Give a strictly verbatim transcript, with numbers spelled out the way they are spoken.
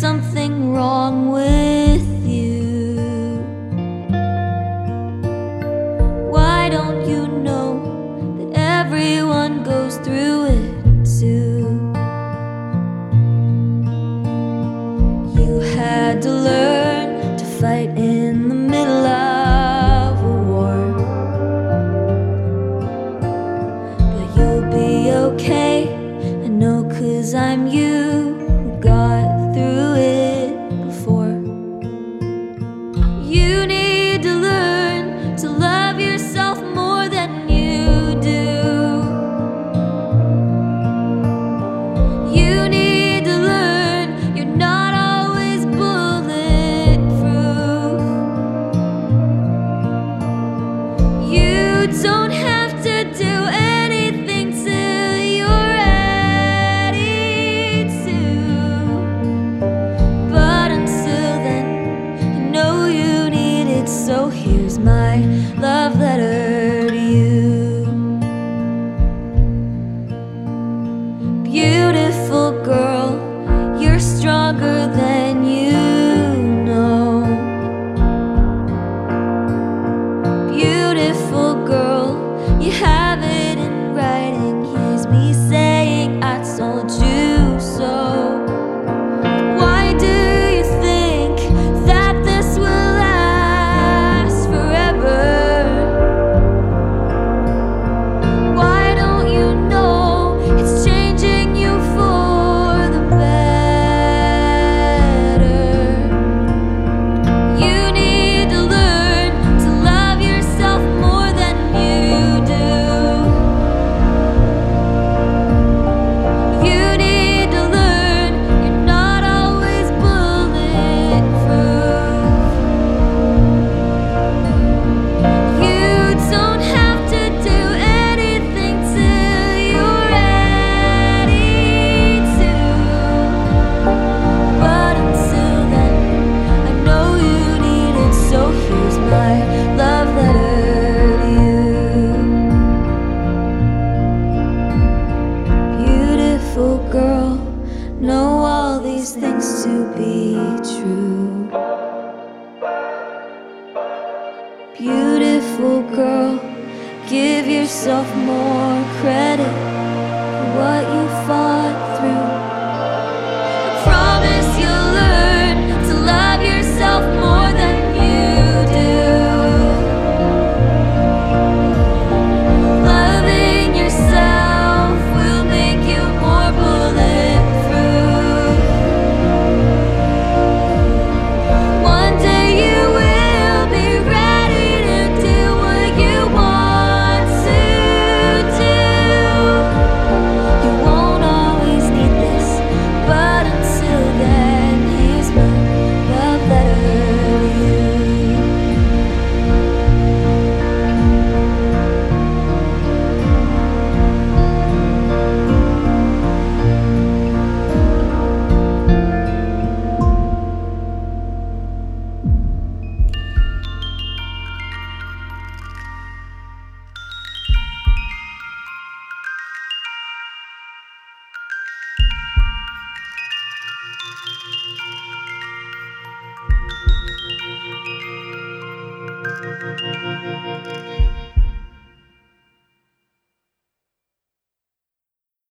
Something wrong with you. Why don't you know that everyone goes through it too? You had to learn to fight in the middle of a war, but you'll be okay. I know, 'cause I'm you who got through it before. You need to learn to love yourself more than you do. You need to learn you're not always bulletproof. You don't have to do anything till you're so here's my love letter to you. Beautiful girl, you're stronger than you know. Beautiful girl, you have it in writing. Here's me saying I told you so. Why do things to be true? Beautiful girl, give yourself more credit for what you fought through. You